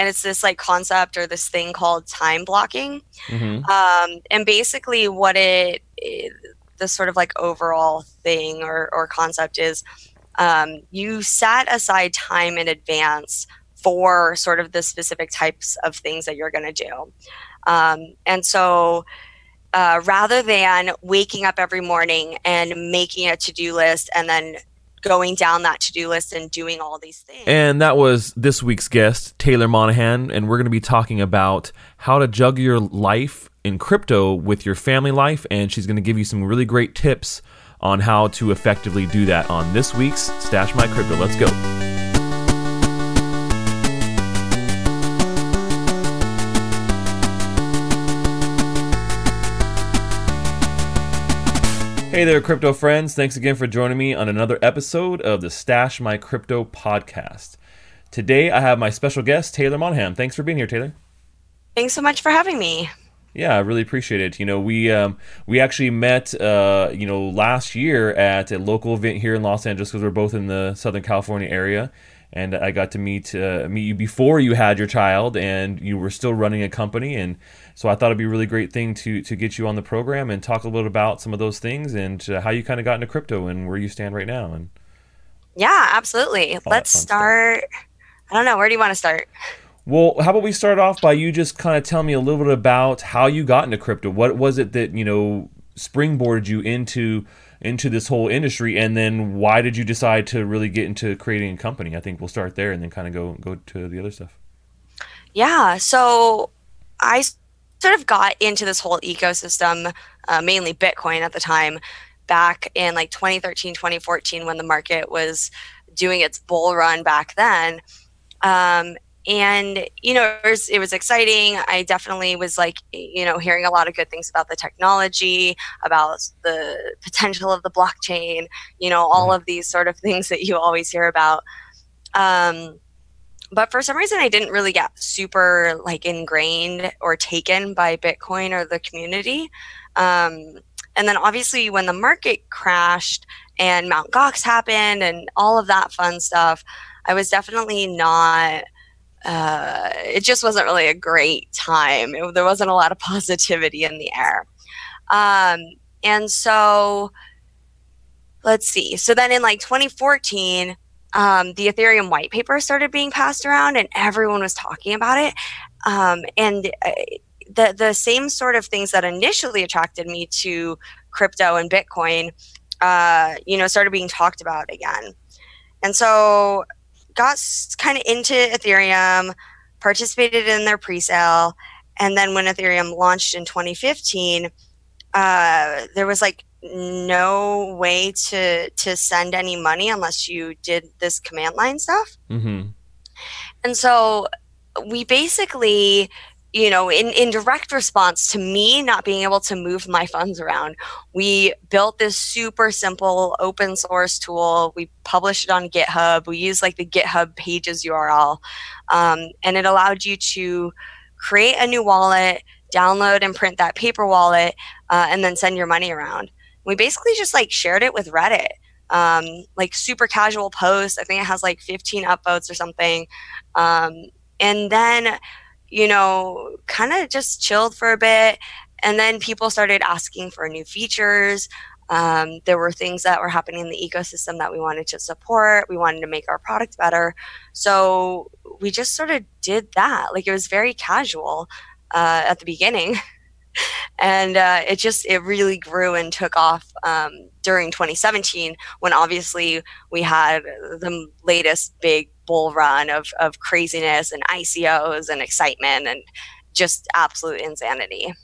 and it's this like concept or this thing called time blocking. Mm-hmm. And basically what the sort of like overall thing or concept is, you set aside time in advance for sort of the specific types of things that you're going to do. And so rather than waking up every morning and making a to-do list and then going down that to-do list and doing all these things. And that was this week's guest, Taylor Monahan, and we're going to be talking about how to juggle your life in crypto with your family life, and she's going to give you some really great tips on how to effectively do that on this week's Stash My Crypto. Let's go. Hey there, crypto friends. Thanks again for joining me on another episode of the Stash My Crypto podcast. Today, I have my special guest, Taylor Monahan. Thanks for being here, Taylor. Thanks so much for having me. Yeah, I really appreciate it. You know, we actually met, last year at a local event here in Los Angeles because we're both in the Southern California area. And I got to meet you before you had your child, and you were still running a company. And so I thought it'd be a really great thing to get you on the program and talk a little bit about some of those things and how you kind of got into crypto and where you stand right now. And yeah, absolutely. Let's start. I don't know. Where do you want to start? Well, how about we start off by you just kind of tell me a little bit about how you got into crypto. What was it that, you know, springboarded you into this whole industry, and then why did you decide to really get into creating a company? I think we'll start there and then kind of go to the other stuff. Yeah, so I sort of got into this whole ecosystem, mainly Bitcoin at the time, back in like 2013, 2014 when the market was doing its bull run back then. And, you know, it was exciting. I definitely was like, you know, hearing a lot of good things about the technology, about the potential of the blockchain, you know, all of these sort of things that you always hear about. But for some reason, I didn't really get super like ingrained or taken by Bitcoin or the community. And then obviously when the market crashed and Mt. Gox happened and all of that fun stuff, I was definitely not... it just wasn't really a great time. There wasn't a lot of positivity in the air. And so, let's see. So then in like 2014, the Ethereum white paper started being passed around and everyone was talking about it. And the same sort of things that initially attracted me to crypto and Bitcoin, you know, started being talked about again. And so... got kind of into Ethereum, participated in their pre-sale, and then when Ethereum launched in 2015, there was like no way to send any money unless you did this command line stuff. Mm-hmm. And so we basically, you know, in direct response to me not being able to move my funds around, we built this super simple open source tool. We published it on GitHub. We used like the GitHub pages URL. And it allowed you to create a new wallet, download and print that paper wallet, and then send your money around. We basically just like shared it with Reddit. Like super casual posts. I think it has like 15 upvotes or something. And then... you know, kind of just chilled for a bit. And then people started asking for new features. There were things that were happening in the ecosystem that we wanted to support. We wanted to make our product better. So we just sort of did that. Like it was very casual at the beginning. And it really grew and took off during 2017 when obviously we had the latest big bull run of craziness and ICOs and excitement and just absolute insanity.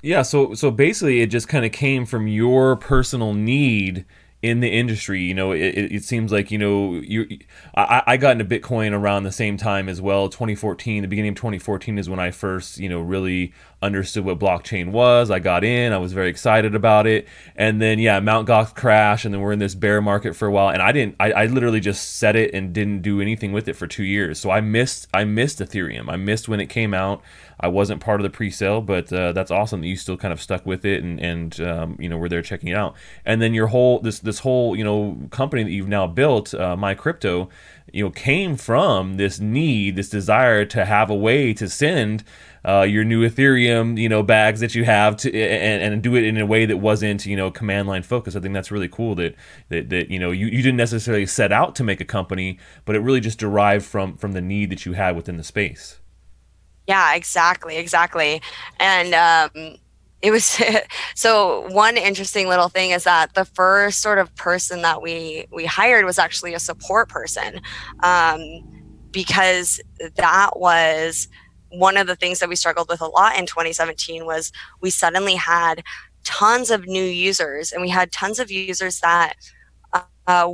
Yeah, so basically it just kind of came from your personal need in the industry. You know, it seems like, you know, I got into Bitcoin around the same time as well. 2014, the beginning of 2014 is when I first, you know, really understood what blockchain was. I got in, I was very excited about it. And then, yeah, Mt. Gox crashed, and then we're in this bear market for a while. And I literally just set it and didn't do anything with it for 2 years. So I missed Ethereum. I missed when it came out. I wasn't part of the pre-sale, but that's awesome that you still kind of stuck with it and you know, were there checking it out. And then your whole, this this whole, you know, company that you've now built, MyCrypto, you know, came from this need, this desire to have a way to send your new Ethereum, you know, bags that you have to, and do it in a way that wasn't, you know, command line focused. I think that's really cool that you know, you didn't necessarily set out to make a company, but it really just derived from the need that you had within the space. Yeah, exactly. And it was so one interesting little thing is that the first sort of person that we hired was actually a support person, because that was one of the things that we struggled with a lot in 2017 was we suddenly had tons of new users, and we had tons of users that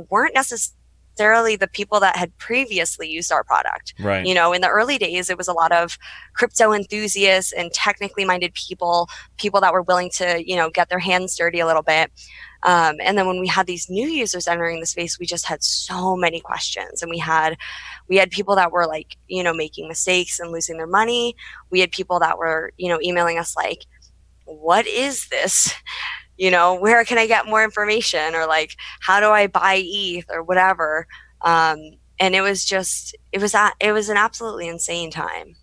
weren't necessarily the people that had previously used our product. Right. You know, in the early days, it was a lot of crypto enthusiasts and technically minded people that were willing to, you know, get their hands dirty a little bit. And then when we had these new users entering the space, we just had so many questions, and we had people that were like, you know, making mistakes and losing their money. We had people that were, you know, emailing us like, what is this? You know, where can I get more information, or like, how do I buy ETH or whatever? And it was an absolutely insane time.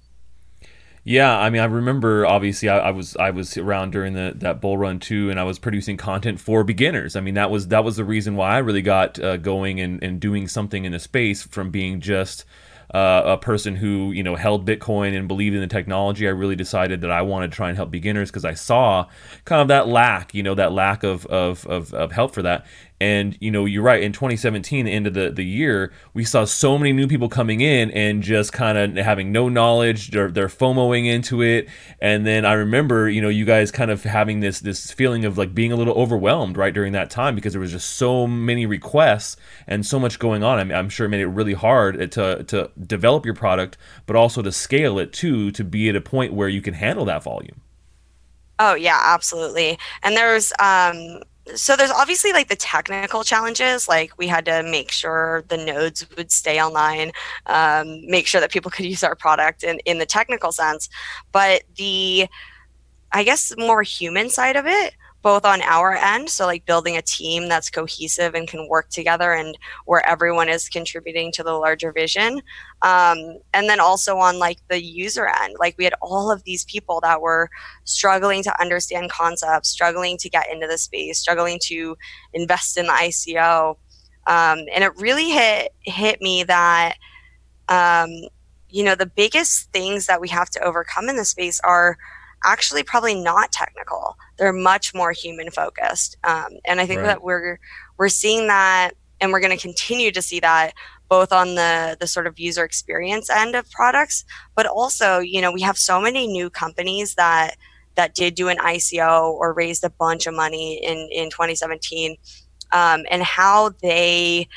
Yeah, I mean, I remember obviously I was around during that bull run too, and I was producing content for beginners. I mean, that was the reason why I really got going and doing something in the space, from being just a person who, you know, held Bitcoin and believed in the technology. I really decided that I wanted to try and help beginners because I saw kind of that lack, you know, that lack of help for that. And, you know, you're right. In 2017, the end of the year, we saw so many new people coming in and just kind of having no knowledge. They're FOMOing into it. And then I remember, you know, you guys kind of having this feeling of like being a little overwhelmed right during that time, because there was just so many requests and so much going on. I mean, I'm sure it made it really hard to develop your product, but also to scale it too, to be at a point where you can handle that volume. Oh yeah, absolutely. And there's obviously like the technical challenges, like we had to make sure the nodes would stay online, make sure that people could use our product in the technical sense. But the, I guess, more human side of it, both on our end, so like building a team that's cohesive and can work together and where everyone is contributing to the larger vision. And then also on like the user end, like we had all of these people that were struggling to understand concepts, struggling to get into the space, struggling to invest in the ICO. And it really hit me that, you know, the biggest things that we have to overcome in the space are actually probably not technical. They're much more human focused. And I think right. that we're seeing that, and we're going to continue to see that both on the sort of user experience end of products, but also, you know, we have so many new companies that did do an ICO or raised a bunch of money in 2017, and how they,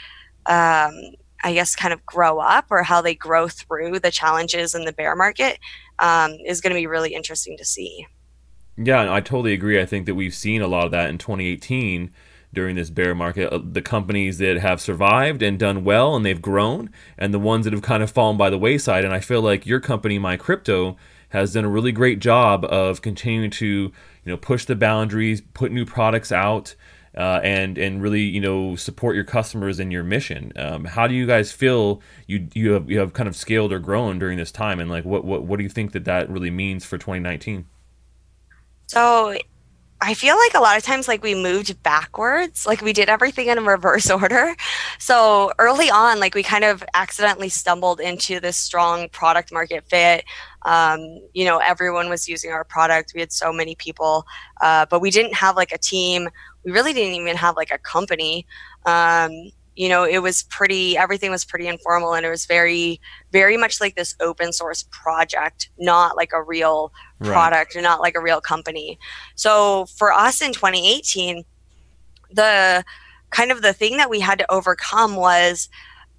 I guess, kind of grow up, or how they grow through the challenges in the bear market is going to be really interesting to see. Yeah, I totally agree. I think that we've seen a lot of that in 2018 during this bear market. The companies that have survived and done well and they've grown, and the ones that have kind of fallen by the wayside. And I feel like your company, MyCrypto, has done a really great job of continuing to, you know, push the boundaries, put new products out, and really, you know, support your customers and your mission. How do you guys feel you have kind of scaled or grown during this time, and like what do you think that really means for 2019? So I feel like a lot of times, like, we moved backwards, like we did everything in reverse order. So early on, like, we kind of accidentally stumbled into this strong product market fit. You know, everyone was using our product. We had so many people, but we didn't have like a team. We really didn't even have like a company. You know, it was everything was pretty informal, and it was very, very much like this open source project, not like a real product, right. Or not like a real company. So for us in 2018, the kind of the thing that we had to overcome was,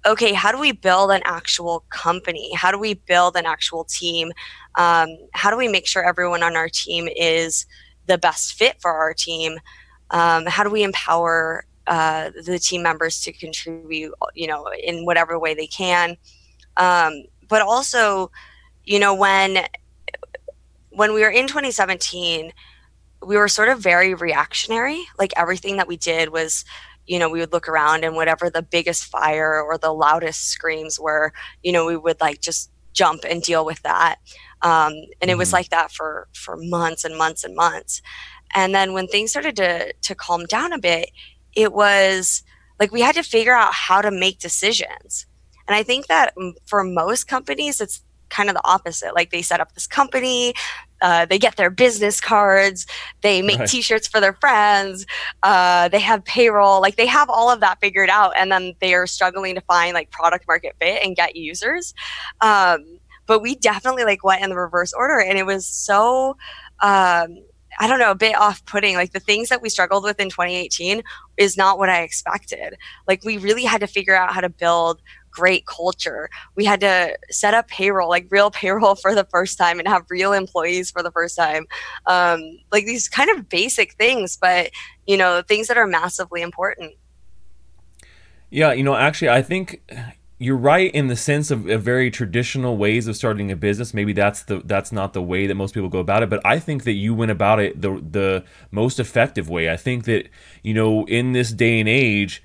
okay, how do we build an actual company? How do we build an actual team? How do we make sure everyone on our team is the best fit for our team? How do we empower the team members to contribute, you know, in whatever way they can? But also, you know, when we were in 2017, we were sort of very reactionary. Like, everything that we did was, you know, we would look around and whatever the biggest fire or the loudest screams were, you know, we would like just jump and deal with that. And it was like that for months and months and months. And then when things started to calm down a bit, it was like we had to figure out how to make decisions. And I think that for most companies, it's kind of the opposite. Like they set up this company, they get their business cards, they make t-shirts for their friends, they have payroll, like they have all of that figured out. And then they are struggling to find like product market fit and get users. But we definitely like went in the reverse order. And it was so, I don't know, a bit off-putting. Like the things that we struggled with in 2018 is not what I expected. Like we really had to figure out how to build great culture. We had to set up payroll, like real payroll for the first time and have real employees for the first time. Like these kind of basic things, but you know, things that are massively important. Yeah, you know, actually, I think you're right in the sense of very traditional ways of starting a business. Maybe that's not the way that most people go about it, but I think that you went about it the most effective way. I think that, you know, in this day and age,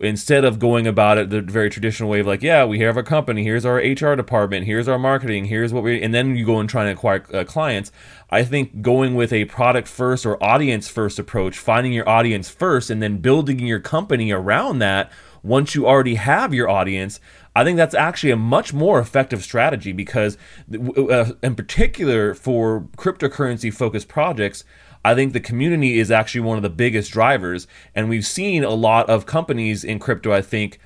instead of going about it the very traditional way of like, yeah, we have a company, here's our HR department, here's our marketing, here's what we, and then you go and try and acquire clients. I think going with a product first or audience first approach, finding your audience first and then building your company around that once you already have your audience, I think that's actually a much more effective strategy because in particular for cryptocurrency focused projects, I think the community is actually one of the biggest drivers. And we've seen a lot of companies in crypto, I think,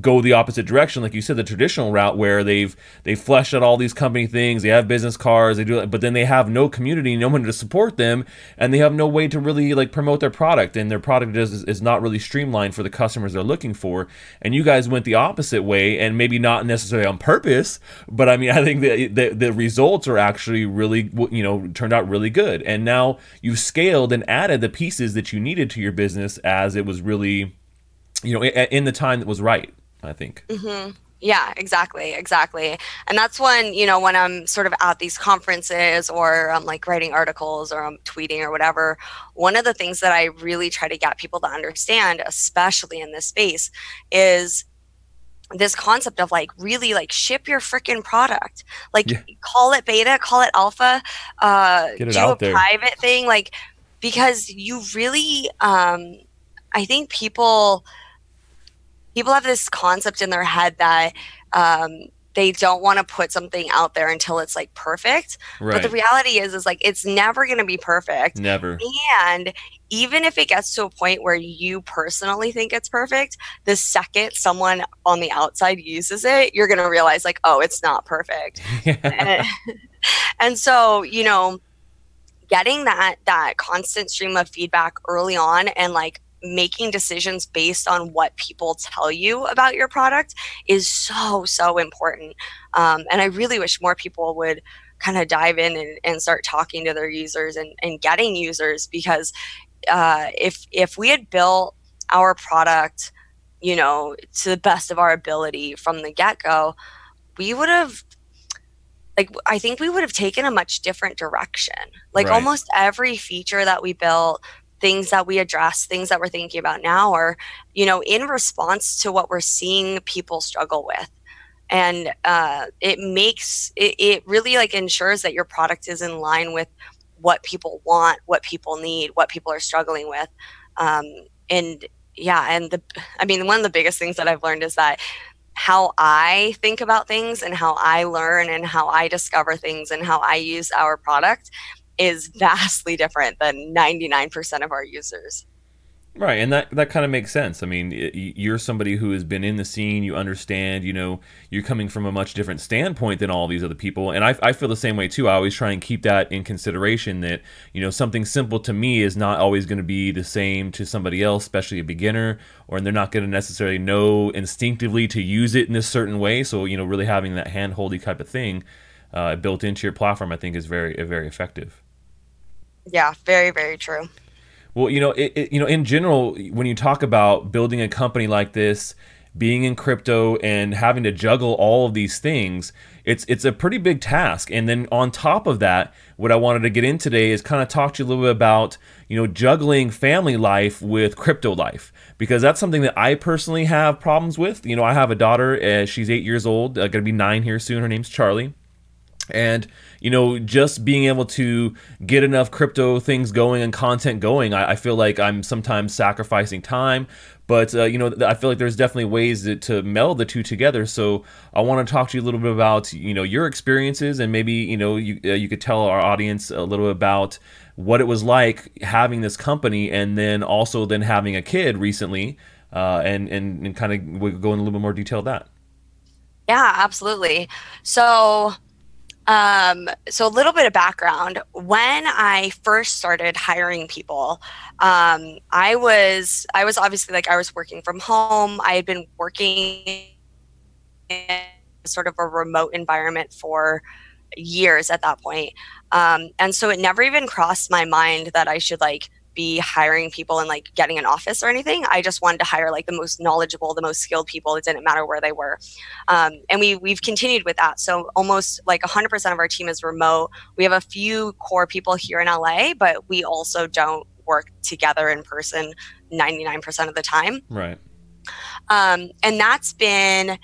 go the opposite direction. Like you said, the traditional route where they've fleshed out all these company things, they have business cards, they do, but then they have no community, no one to support them, and they have no way to really like promote their product. And their product is not really streamlined for the customers they're looking for. And you guys went the opposite way, and maybe not necessarily on purpose, but I mean, I think that the results are actually really, you know, turned out really good. And now you've scaled and added the pieces that you needed to your business as it was really, you know, in the time that was right, I think. Mm-hmm. Yeah, exactly. And that's when, you know, when I'm sort of at these conferences or I'm like writing articles or I'm tweeting or whatever, one of the things that I really try to get people to understand, especially in this space, is this concept of like really like ship your freaking product, like call it beta, call it alpha, get it do out a there. Private thing, like, because you really, I think people have this concept in their head that they don't want to put something out there until it's like perfect. Right. But the reality is like it's never going to be perfect. Never. And even if it gets to a point where you personally think it's perfect, the second someone on the outside uses it, you're going to realize like, oh, it's not perfect. And so, you know, getting that constant stream of feedback early on and like making decisions based on what people tell you about your product is so important. And I really wish more people would kind of dive in and start talking to their users and getting users, because if we had built our product, you know, to the best of our ability from the get-go, we would have, like, I think we would have taken a much different direction. Like almost every feature that we built, things that we address, things that we're thinking about now are, you know, in response to what we're seeing people struggle with. And it makes, it really like ensures that your product is in line with what people want, what people need, what people are struggling with. I mean, one of the biggest things that I've learned is that how I think about things and how I learn and how I discover things and how I use our product is vastly different than 99% of our users. Right, and that kind of makes sense. I mean, you're somebody who has been in the scene, you understand, you know, you're coming from a much different standpoint than all these other people, and I feel the same way too. I always try and keep that in consideration that, you know, something simple to me is not always going to be the same to somebody else, especially a beginner, or they're not going to necessarily know instinctively to use it in a certain way, so, you know, really having that hand-holdy type of thing built into your platform, I think, is very effective. Yeah, very, very true. Well, you know, in general, when you talk about building a company like this, being in crypto and having to juggle all of these things, it's a pretty big task. And then on top of that, what I wanted to get in today is kind of talk to you a little bit about, you know, juggling family life with crypto life, because that's something that I personally have problems with. You know, I have a daughter, she's 8 years old, gonna be 9 here soon, her name's Charlie. And, you know, just being able to get enough crypto things going and content going, I feel like I'm sometimes sacrificing time. But, you know, I feel like there's definitely ways to meld the two together. So I want to talk to you a little bit about, you know, your experiences, and maybe, you know, you could tell our audience a little bit about what it was like having this company and then also then having a kid recently, and kind of we'll go in a little bit more detail of that. Yeah, absolutely. So a little bit of background. When I first started hiring people, I was obviously, like, I was working from home. I had been working in sort of a remote environment for years at that point. And so it never even crossed my mind that I should, like, be hiring people and, like, getting an office or anything. I just wanted to hire, like, the most knowledgeable, the most skilled people. It didn't matter where they were. And we've continued with that. So almost like 100% of our team is remote. We have a few core people here in LA, but we also don't work together in person 99% of the time. Right. And that's been,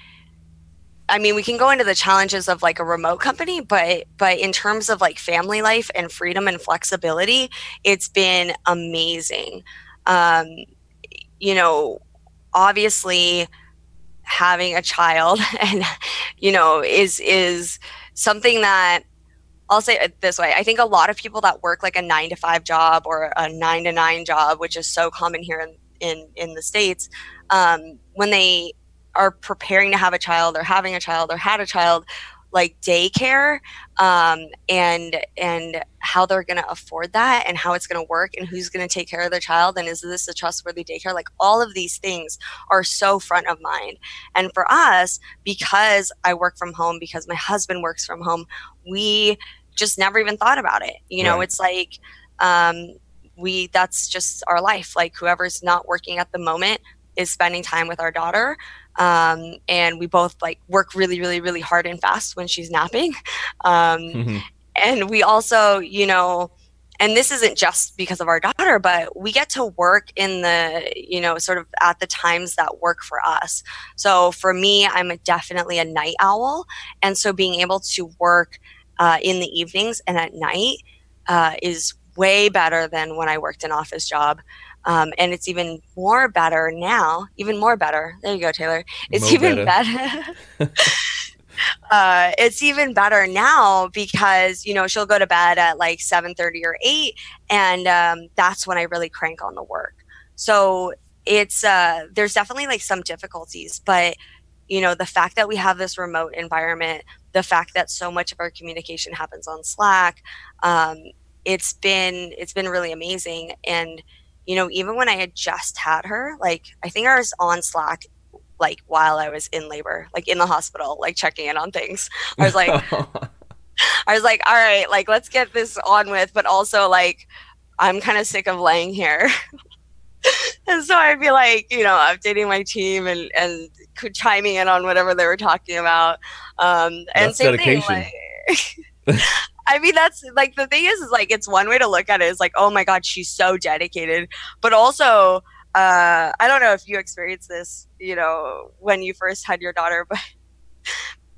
I mean, we can go into the challenges of, like, a remote company, but in terms of, like, family life and freedom and flexibility, it's been amazing. You know, obviously having a child and, you know, is something that, I'll say it this way. I think a lot of people that work, like, a 9-to-5 job or a 9-to-9 job, which is so common here in the States, when they are preparing to have a child or having a child or had a child, like, daycare, and how they're going to afford that and how it's going to work and who's going to take care of their child. And is this a trustworthy daycare? Like, all of these things are so front of mind. And for us, because I work from home, because my husband works from home, we just never even thought about it. You know, it's like, that's just our life. Like, whoever's not working at the moment is spending time with our daughter. And we both, like, work really, really, really hard and fast when she's napping. And we also, you know, and this isn't just because of our daughter, but we get to work in the, you know, sort of at the times that work for us. So for me, I'm definitely a night owl. And so being able to work in the evenings and at night is way better than when I worked an office job. And it's even more better now, even more better. There you go, Taylor. It's even better. It's even better now because, you know, she'll go to bed at like 7:30 or 8. And that's when I really crank on the work. So it's there's definitely, like, some difficulties. But, you know, the fact that we have this remote environment, the fact that so much of our communication happens on Slack, it's been really amazing. And, you know, even when I had just had her, like, I think I was on Slack, like, while I was in labor, like, in the hospital, like, checking in on things. I was like, all right, like, let's get this on with, but also, like, I'm kind of sick of laying here. And so I'd be like, you know, updating my team and chiming in on whatever they were talking about. And same dedication. Thing. Like, I mean, that's, like, the thing is like, it's one way to look at it is like, oh my God, she's so dedicated. But also, I don't know if you experienced this, you know, when you first had your daughter, but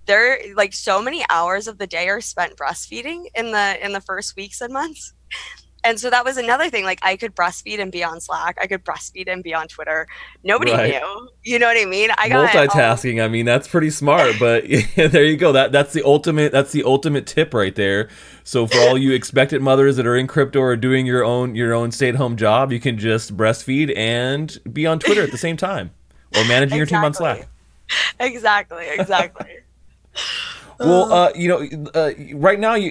there, like, so many hours of the day are spent breastfeeding in the first weeks and months. And so that was another thing. Like, I could breastfeed and be on Slack. I could breastfeed and be on Twitter. Nobody knew. You know what I mean? Multitasking. I mean, that's pretty smart. But yeah, there you go. That's the ultimate tip right there. So for all you expectant mothers that are in crypto or doing your own stay-at-home job, you can just breastfeed and be on Twitter at the same time, or managing your team on Slack. Exactly. Well, you know, right now, you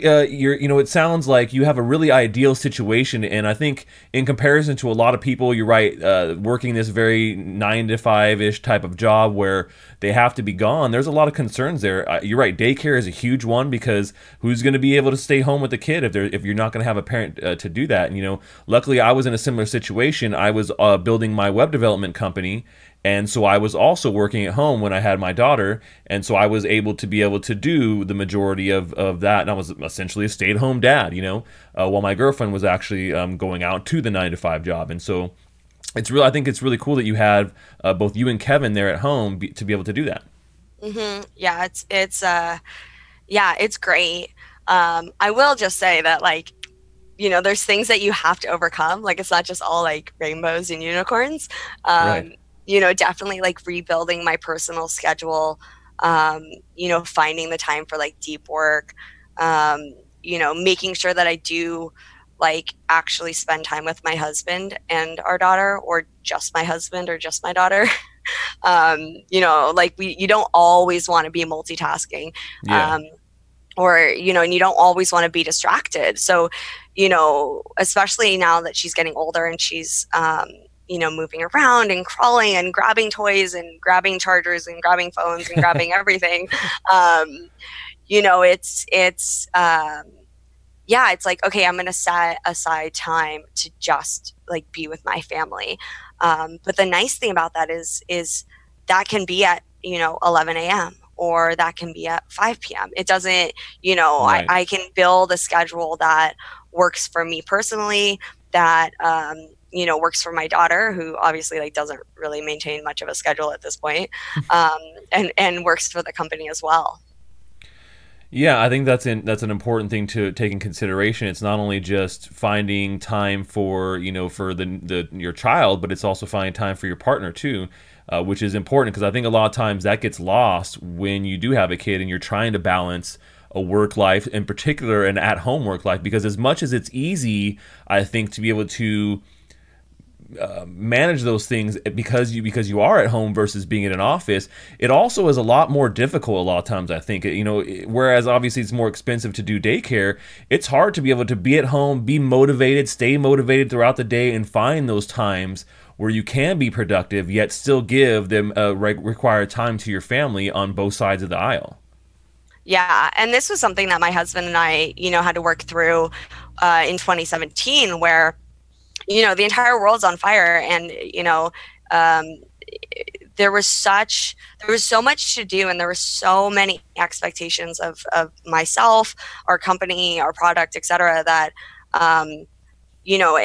know, it sounds like you have a really ideal situation. And I think in comparison to a lot of people, you're right, working this very 9-to-5-ish type of job where they have to be gone, there's a lot of concerns there. You're right. Daycare is a huge one because who's going to be able to stay home with the kid if you're not going to have a parent to do that? And, you know, luckily I was in a similar situation. I was building my web development company. And so I was also working at home when I had my daughter. And so I was able to do the majority of that. And I was essentially a stay-at-home dad, you know, while my girlfriend was actually going out to the 9-to-5 job. And so it's really, I think it's really cool that you have both you and Kevin there at home to be able to do that. Mm-hmm. Yeah, it's great. I will just say that, like, you know, there's things that you have to overcome. Like, it's not just all like rainbows and unicorns. Right. You know, definitely like rebuilding my personal schedule, you know, finding the time for like deep work, you know, making sure that I do like actually spend time with my husband and our daughter, or just my husband or just my daughter. You know, like you don't always want to be multitasking. Yeah. Or, you know, and you don't always want to be distracted. So, you know, especially now that she's getting older and she's, you know, moving around and crawling and grabbing toys and grabbing chargers and grabbing phones and grabbing everything. You know, it's like, okay, I'm going to set aside time to just like be with my family. But the nice thing about that is that can be at, you know, 11 a.m. or that can be at 5 p.m. It doesn't, you know, right. I can build a schedule that works for me personally, that, you know, works for my daughter, who obviously like doesn't really maintain much of a schedule at this point, and works for the company as well. Yeah, I think that's an important thing to take in consideration. It's not only just finding time for, you know, for your child, but it's also finding time for your partner too, which is important, because I think a lot of times that gets lost when you do have a kid and you're trying to balance a work life, in particular an at-home work life, because as much as it's easy, I think, to be able to manage those things because you are at home versus being in an office, it also is a lot more difficult a lot of times, I think. You know, whereas obviously it's more expensive to do daycare, it's hard to be able to be at home, be motivated, stay motivated throughout the day, and find those times where you can be productive yet still give them required time to your family on both sides of the aisle. Yeah, and this was something that my husband and I, you know, had to work through in 2017, where, you know, the entire world's on fire, and, you know, there was so much to do, and there were so many expectations of myself, our company, our product, et cetera, that, you know,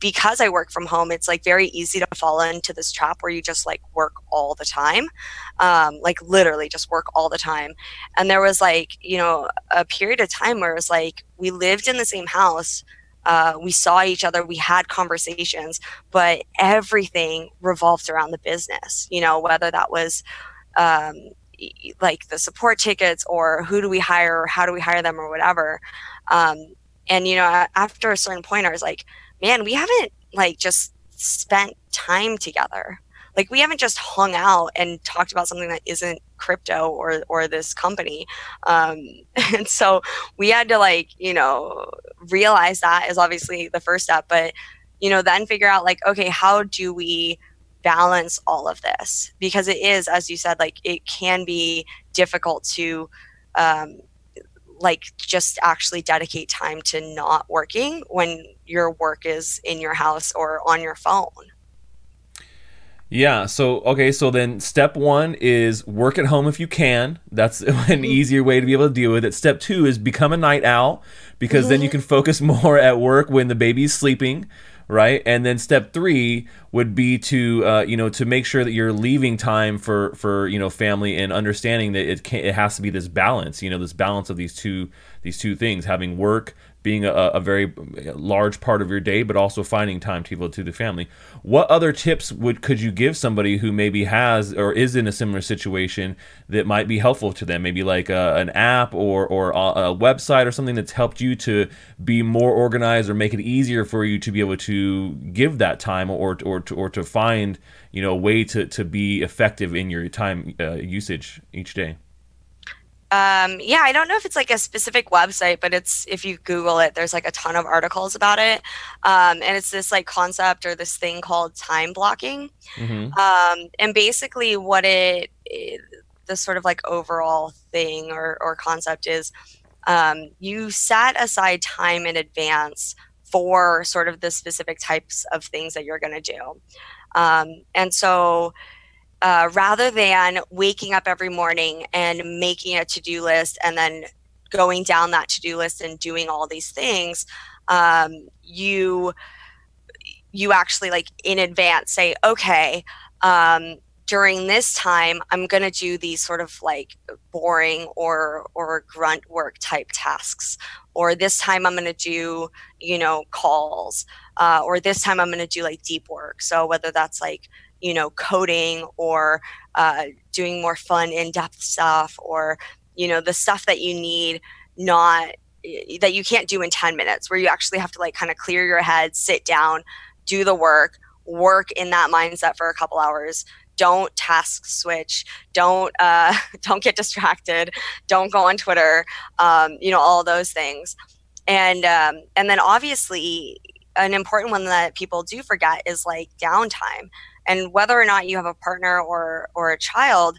because I work from home, it's like very easy to fall into this trap where you just like work all the time, like literally just work all the time. And there was like, you know, a period of time where it was like, we lived in the same house, we saw each other, we had conversations, but everything revolved around the business, you know, whether that was like the support tickets, or who do we hire, or how do we hire them, or whatever. And, you know, after a certain point, I was like, man, we haven't like just spent time together. Like, we haven't just hung out and talked about something that isn't crypto or this company. And so we had to, like, you know, realize that is obviously the first step, but, you know, then figure out like, okay, how do we balance all of this? Because it is, as you said, like, it can be difficult to, like, just actually dedicate time to not working when your work is in your house or on your phone. Yeah. So, okay. So then step one is work at home if you can. That's an easier way to be able to deal with it. Step two is become a night owl, because then you can focus more at work when the baby's sleeping, right? And then step three would be to, you know, to make sure that you're leaving time for, you know, family, and understanding that it has to be this balance, you know, this balance of these two things, having work being a very large part of your day, but also finding time to be able to the family. What other tips could you give somebody who maybe has or is in a similar situation that might be helpful to them? Maybe like an app or a website or something that's helped you to be more organized, or make it easier for you to be able to give that time, or to find, you know, a way to be effective in your time usage each day. Yeah, I don't know if it's like a specific website, but if you Google it, there's like a ton of articles about it. And it's this like concept, or this thing called time blocking. Mm-hmm. And basically what the sort of like overall thing or concept is, you set aside time in advance for sort of the specific types of things that you're going to do. And so, rather than waking up every morning and making a to-do list and then going down that to-do list and doing all these things, you actually like in advance say, okay, during this time, I'm going to do these sort of like boring or grunt work type tasks, or this time I'm going to do, calls, or this time I'm going to do like deep work. So whether that's like, coding or doing more fun in-depth stuff, or, the stuff that you need, not that you can't do in 10 minutes, where you actually have to like kind of clear your head, sit down, do the work in that mindset for a couple hours. Don't task switch. Don't get distracted. Don't go on Twitter. All those things. And then obviously an important one that people do forget is like downtime. And whether or not you have a partner or a child,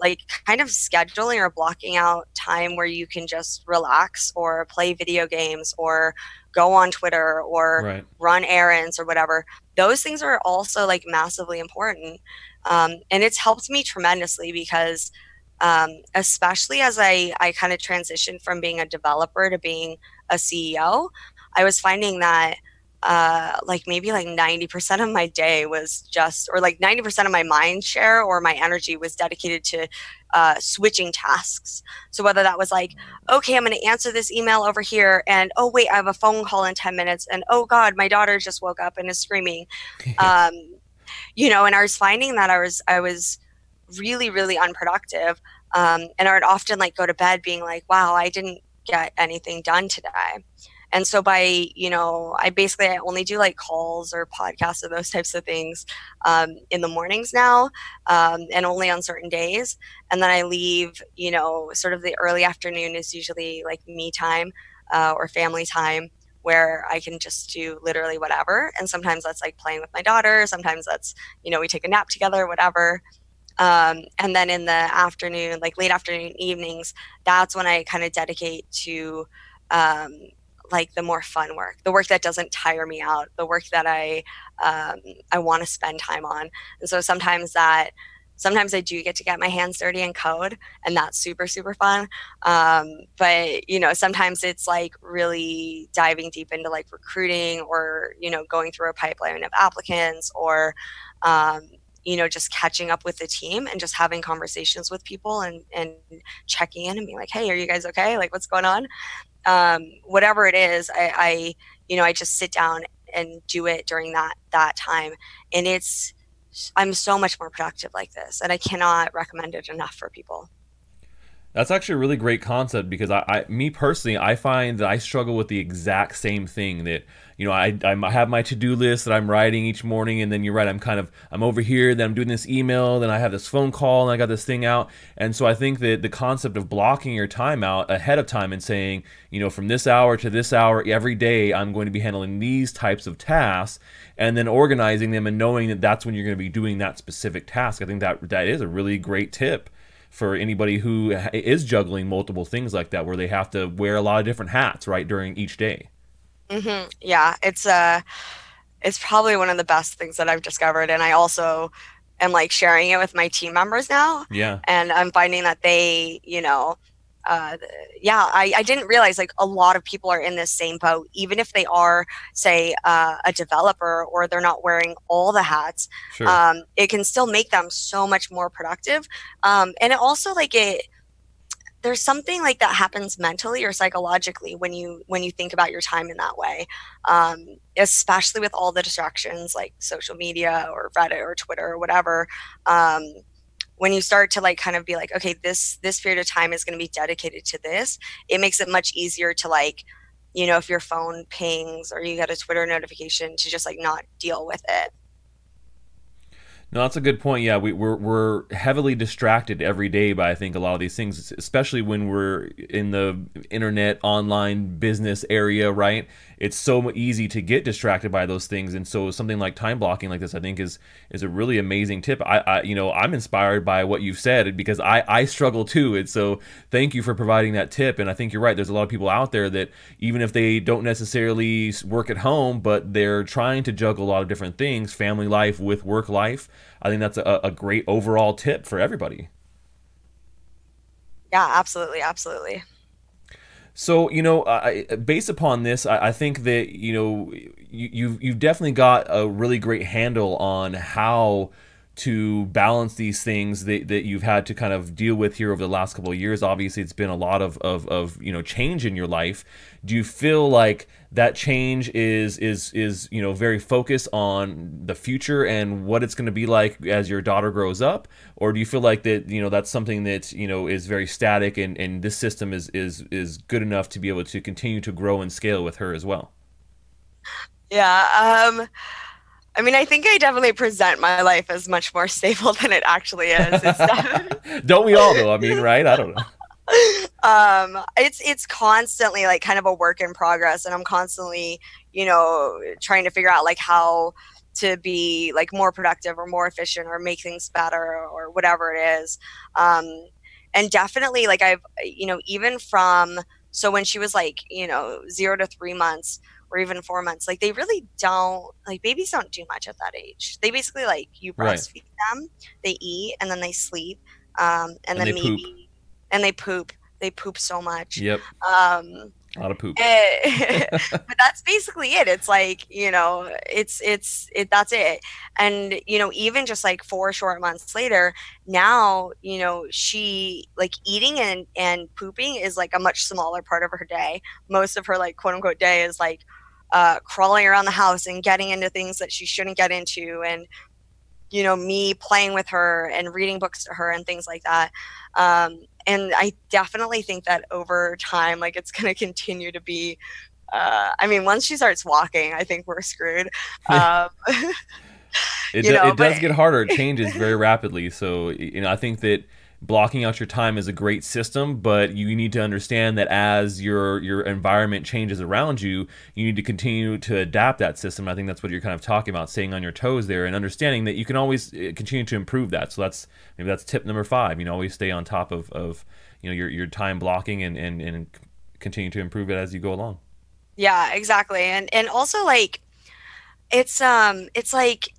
like kind of scheduling or blocking out time where you can just relax or play video games or go on Twitter or run errands or whatever. Those things are also like massively important. And it's helped me tremendously because especially as I kind of transitioned from being a developer to being a CEO, I was finding that maybe 90% of my day was just, or like 90% of my mind share or my energy was dedicated to switching tasks. So whether that was like, okay, I'm going to answer this email over here, and oh wait, I have a phone call in 10 minutes, and oh god, my daughter just woke up and is screaming, and I was finding that I was really, really unproductive, and I would often like go to bed being like, wow, I didn't get anything done today. And so by, I only do like calls or podcasts or those types of things in the mornings now, and only on certain days. And then I leave, sort of the early afternoon is usually like me time or family time where I can just do literally whatever. And sometimes that's like playing with my daughter. Sometimes that's, we take a nap together, whatever. And then in the afternoon, like late afternoon, evenings, that's when I kind of dedicate to the more fun work, the work that doesn't tire me out, the work that I want to spend time on. And so sometimes I do get my hands dirty and code, and that's super, super fun. But, sometimes it's like really diving deep into like recruiting or, going through a pipeline of applicants or, just catching up with the team and just having conversations with people and checking in and being like, hey, are you guys okay? Like, what's going on? Whatever it is, I just sit down and do it during that time. And I'm so much more productive like this, and I cannot recommend it enough for people. That's actually a really great concept, because I find that I struggle with the exact same thing that, I have my to-do list that I'm writing each morning, and then you're right, I'm over here, then I'm doing this email, then I have this phone call, and I got this thing out. And so I think that the concept of blocking your time out ahead of time and saying, from this hour to this hour every day, I'm going to be handling these types of tasks, and then organizing them and knowing that that's when you're going to be doing that specific task. I think that is a really great tip for anybody who is juggling multiple things like that, where they have to wear a lot of different hats, right, during each day. Mm-hmm. Yeah, it's probably one of the best things that I've discovered, and I also am like sharing it with my team members now. Yeah, and I'm finding that they, I didn't realize like a lot of people are in this same boat, even if they are, say, a developer, or they're not wearing all the hats. Sure. It can still make them so much more productive. And it also there's something like that happens mentally or psychologically when you think about your time in that way, especially with all the distractions like social media or Reddit or Twitter or whatever. When you start to like kind of be like, okay, this period of time is going to be dedicated to this, it makes it much easier to like, if your phone pings or you get a Twitter notification, to just like not deal with it. No, that's a good point. Yeah, we're heavily distracted every day by, I think, a lot of these things, especially when we're in the internet online business area, right? It's so easy to get distracted by those things, and so something like time blocking like this, I think, is a really amazing tip. I'm inspired by what you've said, because I struggle too, and so thank you for providing that tip. And I think you're right. There's a lot of people out there that even if they don't necessarily work at home, but they're trying to juggle a lot of different things, family life with work life. I think that's a great overall tip for everybody. Yeah, absolutely. Absolutely. So, you know, based upon this, I think that, you know, you've definitely got a really great handle on how to balance these things that you've had to kind of deal with here over the last couple of years. Obviously, it's been a lot of you know, change in your life. Do you feel like that change is you know, very focused on the future and what it's going to be like as your daughter grows up? Or do you feel like that, you know, that's something that, you know, is very static and this system is good enough to be able to continue to grow and scale with her as well? Yeah. I mean, I think I definitely present my life as much more stable than it actually is. Don't we all though? I mean, right? I don't know. It's constantly like kind of a work in progress, and I'm constantly, you know, trying to figure out like how to be like more productive or more efficient or make things better or whatever it is. And definitely like I've, you know, even from, so when she was like, you know, 0 to 3 months, or even 4 months, like they really don't, like babies don't do much at that age. They basically like you breastfeed them, they eat, and then they sleep, and then maybe poop. And they poop. They poop so much. Yep. A lot of poop. But that's basically it. It's like, you know, it's that's it. And you know, even just like 4 short months later, now, you know, she like eating and pooping is like a much smaller part of her day. Most of her like quote unquote day is like crawling around the house and getting into things that she shouldn't get into, and you know, me playing with her and reading books to her and things like that. And I definitely think that over time, like it's going to continue to be, I mean, once she starts walking, I think we're screwed. It does get harder. It changes very rapidly. So, you know, I think that blocking out your time is a great system, but you need to understand that as your environment changes around you, you need to continue to adapt that system. I think that's what you're kind of talking about, staying on your toes there and understanding that you can always continue to improve that. So that's, maybe that's tip number 5, you know, always stay on top of you know, your time blocking and continue to improve it as you go along. Yeah, exactly. And also like, it's like,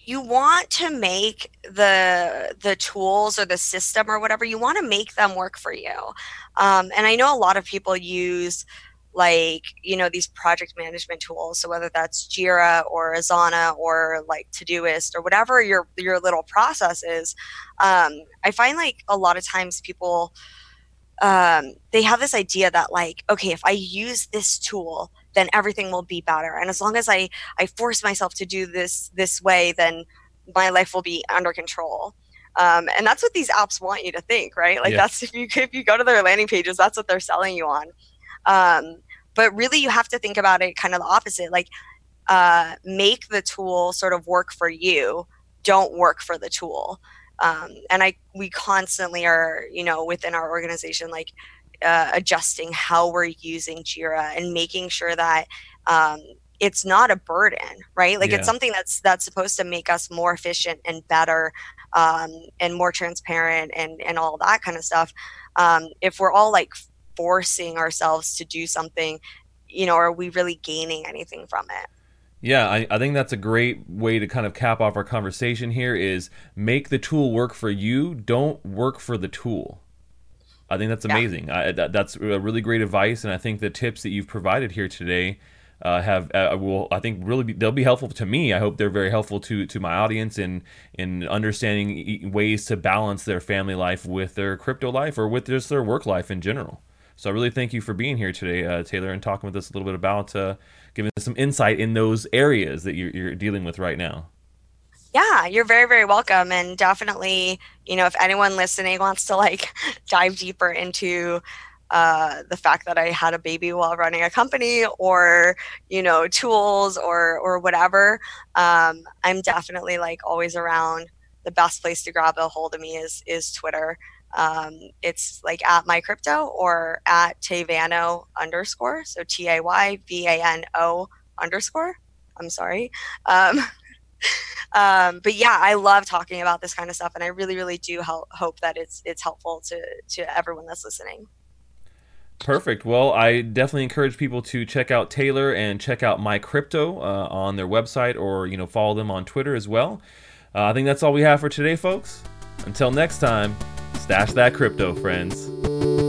you want to make the tools or the system or whatever, you want to make them work for you. And I know a lot of people use like, you know, these project management tools. So whether that's Jira or Asana or like Todoist or whatever your little process is, I find like a lot of times people, they have this idea that like, okay, if I use this tool, then everything will be better. And as long as I force myself to do this way, then my life will be under control. And that's what these apps want you to think, right? Like that's if you go to their landing pages, that's what they're selling you on. But really you have to think about it kind of the opposite, like make the tool sort of work for you. Don't work for the tool. And we constantly are, you know, within our organization, like, adjusting how we're using Jira and making sure that it's not a burden, right? Like it's something that's supposed to make us more efficient and better and more transparent and all that kind of stuff. If we're all like forcing ourselves to do something, you know, are we really gaining anything from it? Yeah, I think that's a great way to kind of cap off our conversation here is make the tool work for you. Don't work for the tool. I think that's amazing. That's a really great advice, and I think the tips that you've provided here today they'll be helpful to me. I hope they're very helpful to my audience in understanding ways to balance their family life with their crypto life or with just their work life in general. So I really thank you for being here today, Taylor, and talking with us a little bit about giving us some insight in those areas that you're dealing with right now. Yeah, you're very, very welcome. And definitely, you know, if anyone listening wants to like dive deeper into the fact that I had a baby while running a company or, you know, tools or whatever, I'm definitely like always around. The best place to grab a hold of me is Twitter. It's like @MyCrypto or @Tayvano_. So TAYVANO_ I'm sorry. But yeah, I love talking about this kind of stuff, and I really, really do hope that it's helpful to everyone that's listening. Perfect. Well, I definitely encourage people to check out Taylor and check out MyCrypto on their website, or you know, follow them on Twitter as well. I think that's all we have for today, folks. Until next time, stash that crypto, friends.